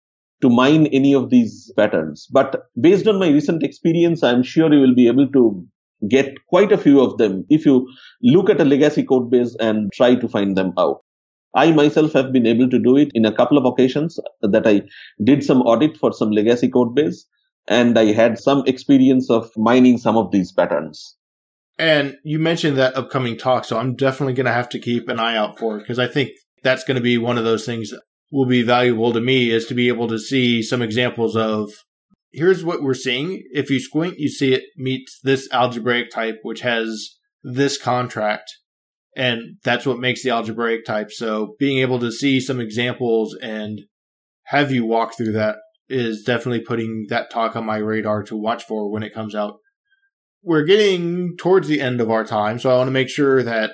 to mine any of these patterns. But based on my recent experience, I'm sure you will be able to get quite a few of them if you look at a legacy code base and try to find them out. I myself have been able to do it in a couple of occasions that I did some audit for some legacy code base, and I had some experience of mining some of these patterns. And you mentioned that upcoming talk, so I'm definitely going to have to keep an eye out for it, because I think that's going to be one of those things that will be valuable to me, is to be able to see some examples of, here's what we're seeing. If you squint, you see it meets this algebraic type, which has this contract, and that's what makes the algebraic type. So being able to see some examples and have you walk through that is definitely putting that talk on my radar to watch for when it comes out. We're getting towards the end of our time, so I want to make sure that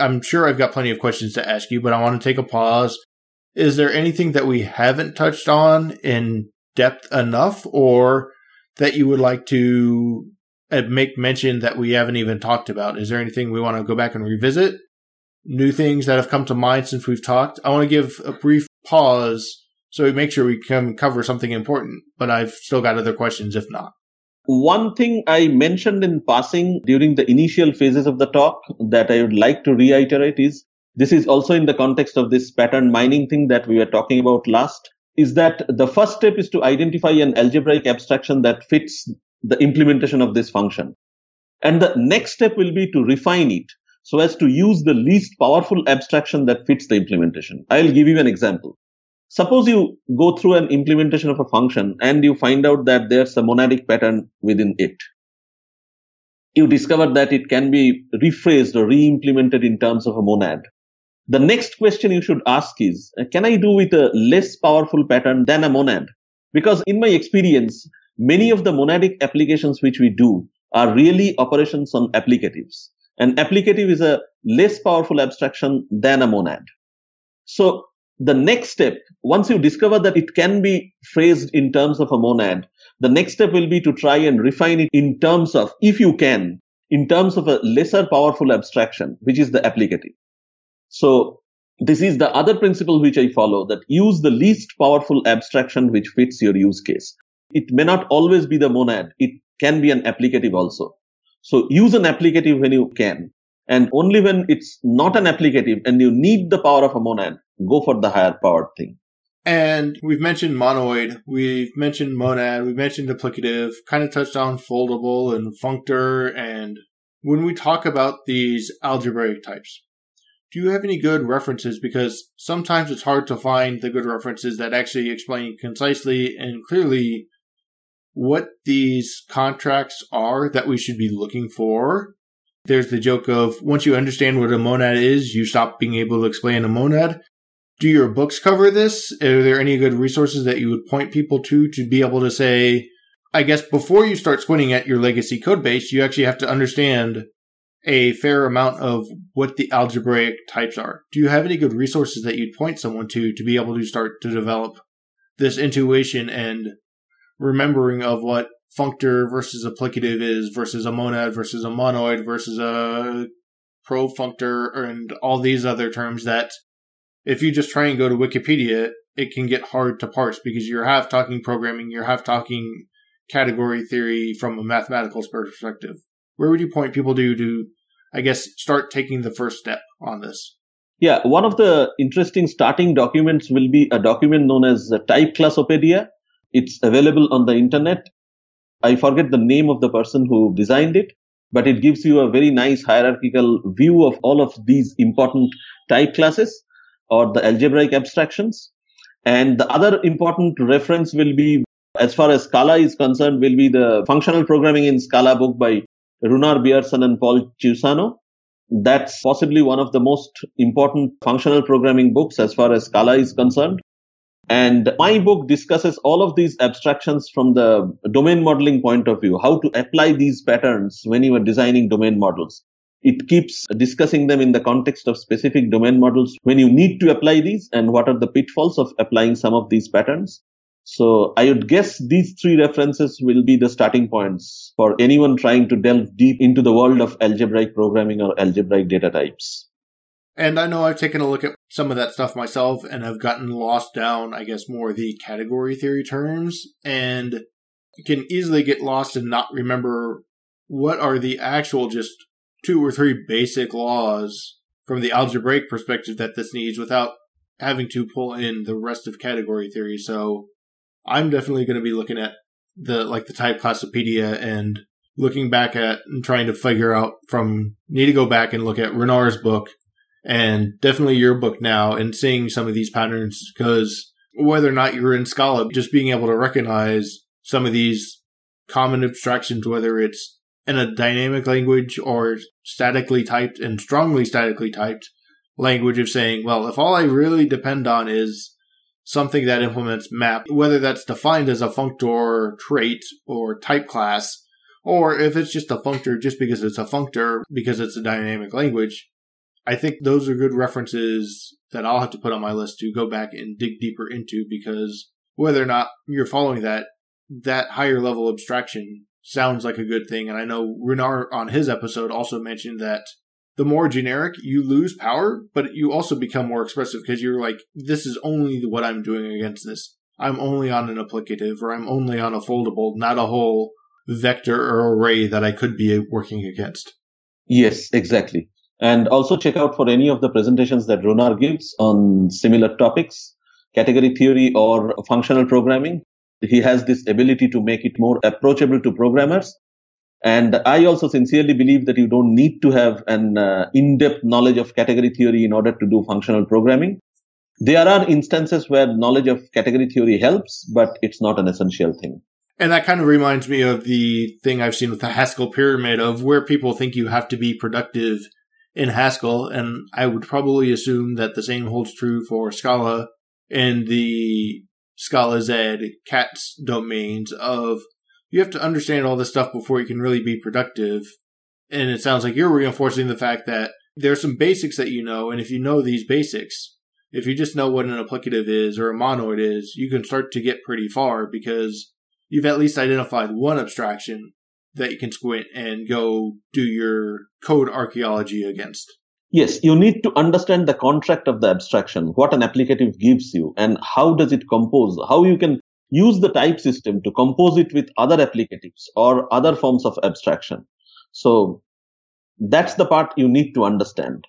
I'm sure I've got plenty of questions to ask you, but I want to take a pause. Is there anything that we haven't touched on in depth enough, or that you would like to make mention that we haven't even talked about? Is there anything we want to go back and revisit? New things that have come to mind since we've talked? I want to give a brief pause so we make sure we can cover something important, but I've still got other questions if not. One thing I mentioned in passing during the initial phases of the talk that I would like to reiterate is, this is also in the context of this pattern mining thing that we were talking about last, is that the first step is to identify an algebraic abstraction that fits the implementation of this function. And the next step will be to refine it so as to use the least powerful abstraction that fits the implementation. I'll give you an example. Suppose you go through an implementation of a function and you find out that there's a monadic pattern within it. You discover that it can be rephrased or re-implemented in terms of a monad. The next question you should ask is, can I do with a less powerful pattern than a monad? Because in my experience, many of the monadic applications which we do are really operations on applicatives. An applicative is a less powerful abstraction than a monad. So, the next step, once you discover that it can be phrased in terms of a monad, the next step will be to try and refine it in terms of, if you can, in terms of a lesser powerful abstraction, which is the applicative. So this is the other principle which I follow, that use the least powerful abstraction which fits your use case. It may not always be the monad. It can be an applicative also. So use an applicative when you can. And only when it's not an applicative and you need the power of a monad, go for the higher powered thing. And we've mentioned monoid, we've mentioned monad, we've mentioned duplicative, kind of touched on foldable and functor. And when we talk about these algebraic types, do you have any good references? Because sometimes it's hard to find the good references that actually explain concisely and clearly what these contracts are that we should be looking for. There's the joke of, once you understand what a monad is, you stop being able to explain a monad. Do your books cover this? Are there any good resources that you would point people to to be able to say, I guess before you start squinting at your legacy code base, you actually have to understand a fair amount of what the algebraic types are. Do you have any good resources that you'd point someone to to be able to start to develop this intuition and remembering of what functor versus a plicative is, versus a monad versus a monoid versus a profunctor, and all these other terms that if you just try and go to Wikipedia, it can get hard to parse because you're half talking programming, you're half talking category theory from a mathematical perspective. Where would you point people to to, I guess, start taking the first step on this? Yeah, one of the interesting starting documents will be a document known as Type Classopedia. It's available on the internet. I forget the name of the person who designed it, but it gives you a very nice hierarchical view of all of these important type classes or the algebraic abstractions. And the other important reference will be, as far as Scala is concerned, will be the Functional Programming in Scala book by Runar Beerson and Paul Ciusano. That's possibly one of the most important functional programming books as far as Scala is concerned. And my book discusses all of these abstractions from the domain modeling point of view, how to apply these patterns when you are designing domain models. It keeps discussing them in the context of specific domain models when you need to apply these and what are the pitfalls of applying some of these patterns. So I would guess these three references will be the starting points for anyone trying to delve deep into the world of algebraic programming or algebraic data types. And I know I've taken a look at some of that stuff myself and I've gotten lost down, I guess, more of the category theory terms, and you can easily get lost and not remember what are the actual just two or three basic laws from the algebraic perspective that this needs without having to pull in the rest of category theory. So I'm definitely going to be looking at the like the type classopedia and looking back at and trying to figure out from, need to go back and look at Renard's book and definitely your book now and seeing some of these patterns, because whether or not you're in Scala, just being able to recognize some of these common abstractions, whether it's in a dynamic language or statically typed and strongly statically typed language, of saying, well, if all I really depend on is something that implements map, whether that's defined as a functor trait or type class, or if it's just a functor just because it's a functor because it's a dynamic language, I think those are good references that I'll have to put on my list to go back and dig deeper into, because whether or not you're following that, that higher level abstraction sounds like a good thing. And I know Runar on his episode also mentioned that the more generic, you lose power, but you also become more expressive because you're like, this is only what I'm doing against this. I'm only on an applicative, or I'm only on a foldable, not a whole vector or array that I could be working against. Yes, exactly. And also check out for any of the presentations that Runar gives on similar topics, category theory or functional programming. He has this ability to make it more approachable to programmers. And I also sincerely believe that you don't need to have an uh, in-depth knowledge of category theory in order to do functional programming. There are instances where knowledge of category theory helps, but it's not an essential thing. And that kind of reminds me of the thing I've seen with the Haskell pyramid, of where people think you have to be productive in Haskell. And I would probably assume that the same holds true for Scala and the Scalaz C A T S domains of, you have to understand all this stuff before you can really be productive. And it sounds like you're reinforcing the fact that there's some basics that you know. And if you know these basics, if you just know what an applicative is or a monoid is, you can start to get pretty far because you've at least identified one abstraction that you can squint and go do your code archaeology against. Yes, you need to understand the contract of the abstraction, what an applicative gives you, and how does it compose, how you can use the type system to compose it with other applicatives or other forms of abstraction. So that's the part you need to understand.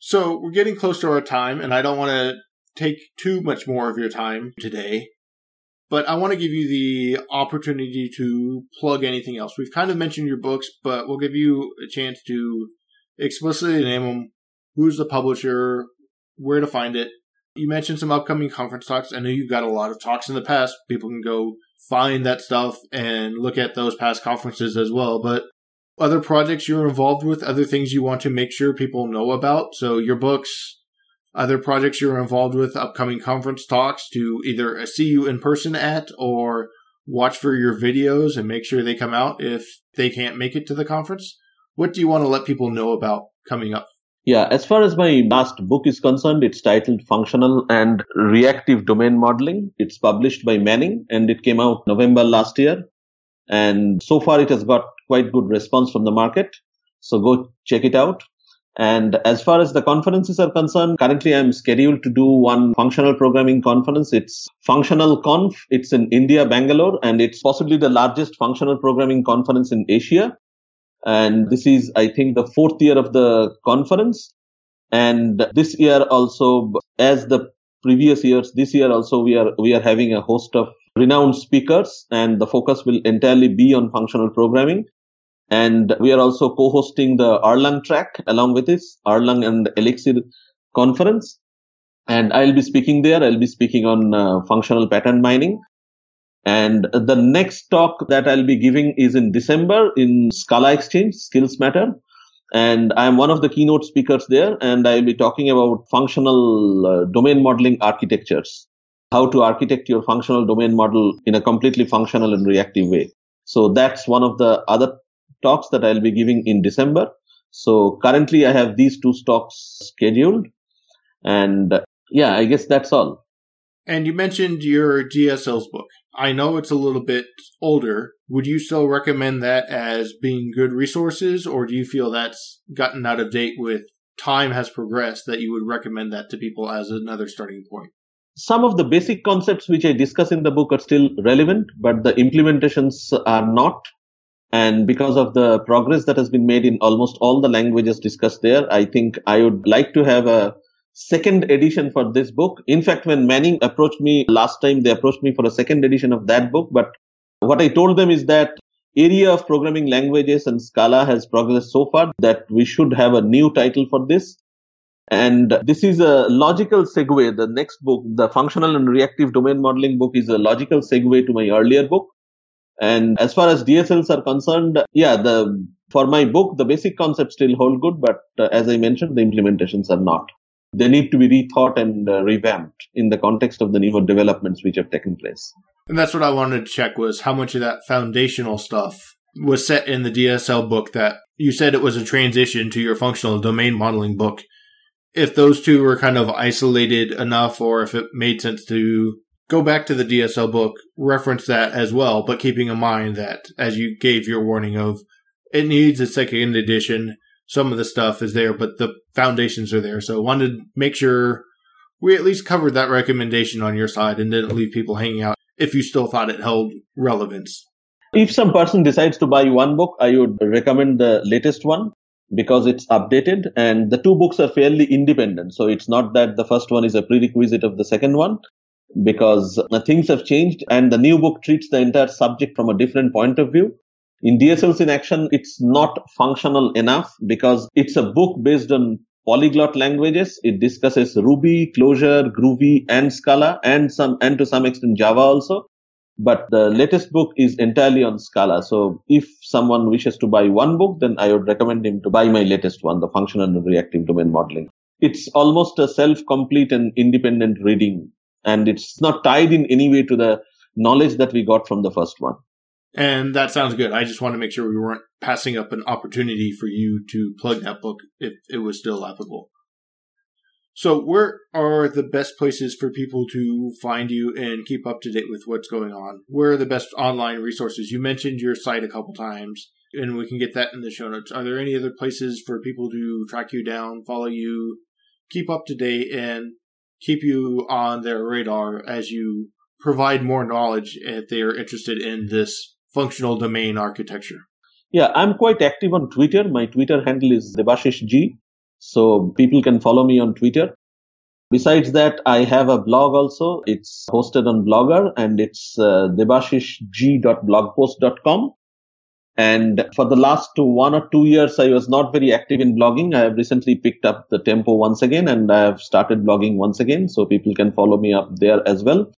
So we're getting close to our time, and I don't want to take too much more of your time today, but I want to give you the opportunity to plug anything else. We've kind of mentioned your books, but we'll give you a chance to explicitly name them, who's the publisher, where to find it. You mentioned some upcoming conference talks. I know you've got a lot of talks in the past. People can go find that stuff and look at those past conferences as well. But other projects you're involved with, other things you want to make sure people know about. So your books, other projects you're involved with, upcoming conference talks to either see you in person at or watch for your videos and make sure they come out if they can't make it to the conference. What do you want to let people know about coming up? Yeah, as far as my last book is concerned, it's titled Functional and Reactive Domain Modeling. It's published by Manning and it came out November last year. And so far, it has got quite good response from the market. So go check it out. And as far as the conferences are concerned, currently I'm scheduled to do one functional programming conference. It's Functional Conf. It's in India, Bangalore, and it's possibly the largest functional programming conference in Asia. And this is, I think, the fourth year of the conference. And this year also, as the previous years, this year also, we are, we are having a host of renowned speakers, and the focus will entirely be on functional programming. And we are also co-hosting the Erlang track along with this Erlang and Elixir conference. And I'll be speaking there. I'll be speaking on uh, functional pattern mining. And the next talk that I'll be giving is in December in Scala Exchange, Skills Matter. And I'm one of the keynote speakers there, and I'll be talking about functional uh, domain modeling architectures, how to architect your functional domain model in a completely functional and reactive way. So that's one of the other talks that I'll be giving in December. So currently I have these two talks scheduled, and uh, yeah, I guess that's all. And you mentioned your D S Ls book. I know it's a little bit older. Would you still recommend that as being good resources, or do you feel that's gotten out of date with time has progressed, that you would recommend that to people as another starting point? Some of the basic concepts which I discuss in the book are still relevant, but the implementations are not. And because of the progress that has been made in almost all the languages discussed there, I think I would like to have a second edition for this book. In fact, when Manning approached me last time, they approached me for a second edition of that book. But what I told them is that area of programming languages and Scala has progressed so far that we should have a new title for this. And this is a logical segue. The next book, the Functional and Reactive Domain Modeling book, is a logical segue to my earlier book. And as far as D S Ls are concerned, yeah, the for my book, the basic concepts still hold good. But uh, as I mentioned, the implementations are not. They need to be rethought and uh, revamped in the context of the newer developments which have taken place. And that's what I wanted to check, was how much of that foundational stuff was set in the D S L book that you said it was a transition to your functional domain modeling book. If those two were kind of isolated enough, or if it made sense to go back to the D S L book, reference that as well, but keeping in mind that, as you gave your warning of, it needs a second edition. Some of the stuff is there, but the foundations are there. So I wanted to make sure we at least covered that recommendation on your side and didn't leave people hanging out if you still thought it held relevance. If some person decides to buy one book, I would recommend the latest one because it's updated, and the two books are fairly independent. So it's not that the first one is a prerequisite of the second one, because things have changed and the new book treats the entire subject from a different point of view. In D S Ls in Action, it's not functional enough because it's a book based on polyglot languages. It discusses Ruby, Clojure, Groovy, and Scala, and some, and to some extent Java also. But the latest book is entirely on Scala. So if someone wishes to buy one book, then I would recommend him to buy my latest one, the Functional and Reactive Domain Modeling. It's almost a self-complete and independent reading, and it's not tied in any way to the knowledge that we got from the first one. And that sounds good. I just want to make sure we weren't passing up an opportunity for you to plug that book if it was still applicable. So where are the best places for people to find you and keep up to date with what's going on? Where are the best online resources? You mentioned your site a couple times, and we can get that in the show notes. Are there any other places for people to track you down, follow you, keep up to date, and keep you on their radar as you provide more knowledge if they are interested in this functional domain architecture? Yeah, I'm quite active on Twitter. My Twitter handle is Debashish G, so people can follow me on Twitter. Besides that, I have a blog also. It's hosted on Blogger, and it's uh, debashish g dot blogpost dot com. And for the last one or two years, I was not very active in blogging. I have recently picked up the tempo once again, and I have started blogging once again, so people can follow me up there as well.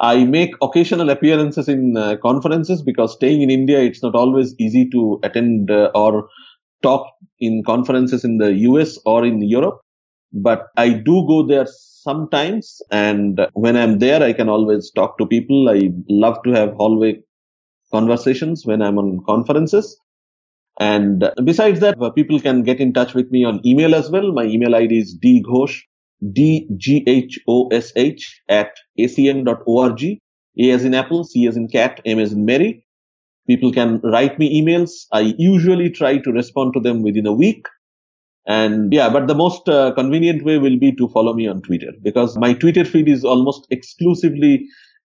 I make occasional appearances in uh, conferences because staying in India, it's not always easy to attend uh, or talk in conferences in the U S or in Europe. But I do go there sometimes. And when I'm there, I can always talk to people. I love to have hallway conversations when I'm on conferences. And besides that, people can get in touch with me on email as well. My email I D is dghosh. D G H O S H at A C M dot org, A as in Apple, C as in Cat, M as in Mary. People can write me emails. I usually try to respond to them within a week. And yeah, but the most uh, convenient way will be to follow me on Twitter, because my Twitter feed is almost exclusively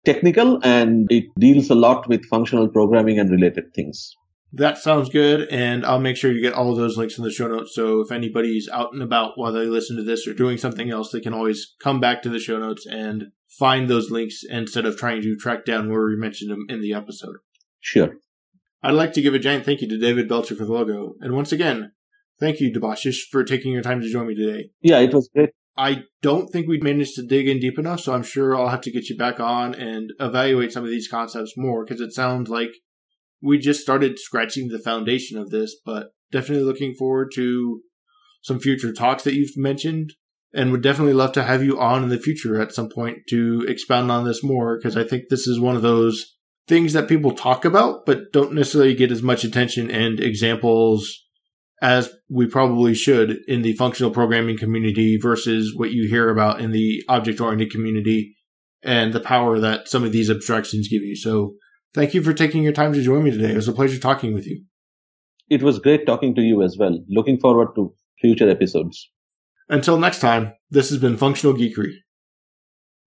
technical and it deals a lot with functional programming and related things. That sounds good, and I'll make sure you get all those links in the show notes. So if anybody's out and about while they listen to this or doing something else, they can always come back to the show notes and find those links instead of trying to track down where we mentioned them in the episode. Sure. I'd like to give a giant thank you to David Belcher for the logo. And once again, thank you, Debasish, for taking your time to join me today. Yeah, it was great. I don't think we managed to dig in deep enough, so I'm sure I'll have to get you back on and evaluate some of these concepts more, because it sounds like we just started scratching the foundation of this, but definitely looking forward to some future talks that you've mentioned, and would definitely love to have you on in the future at some point to expound on this more, because I think this is one of those things that people talk about but don't necessarily get as much attention and examples as we probably should in the functional programming community versus what you hear about in the object-oriented community and the power that some of these abstractions give you. So thank you for taking your time to join me today. It was a pleasure talking with you. It was great talking to you as well. Looking forward to future episodes. Until next time, this has been Functional Geekery.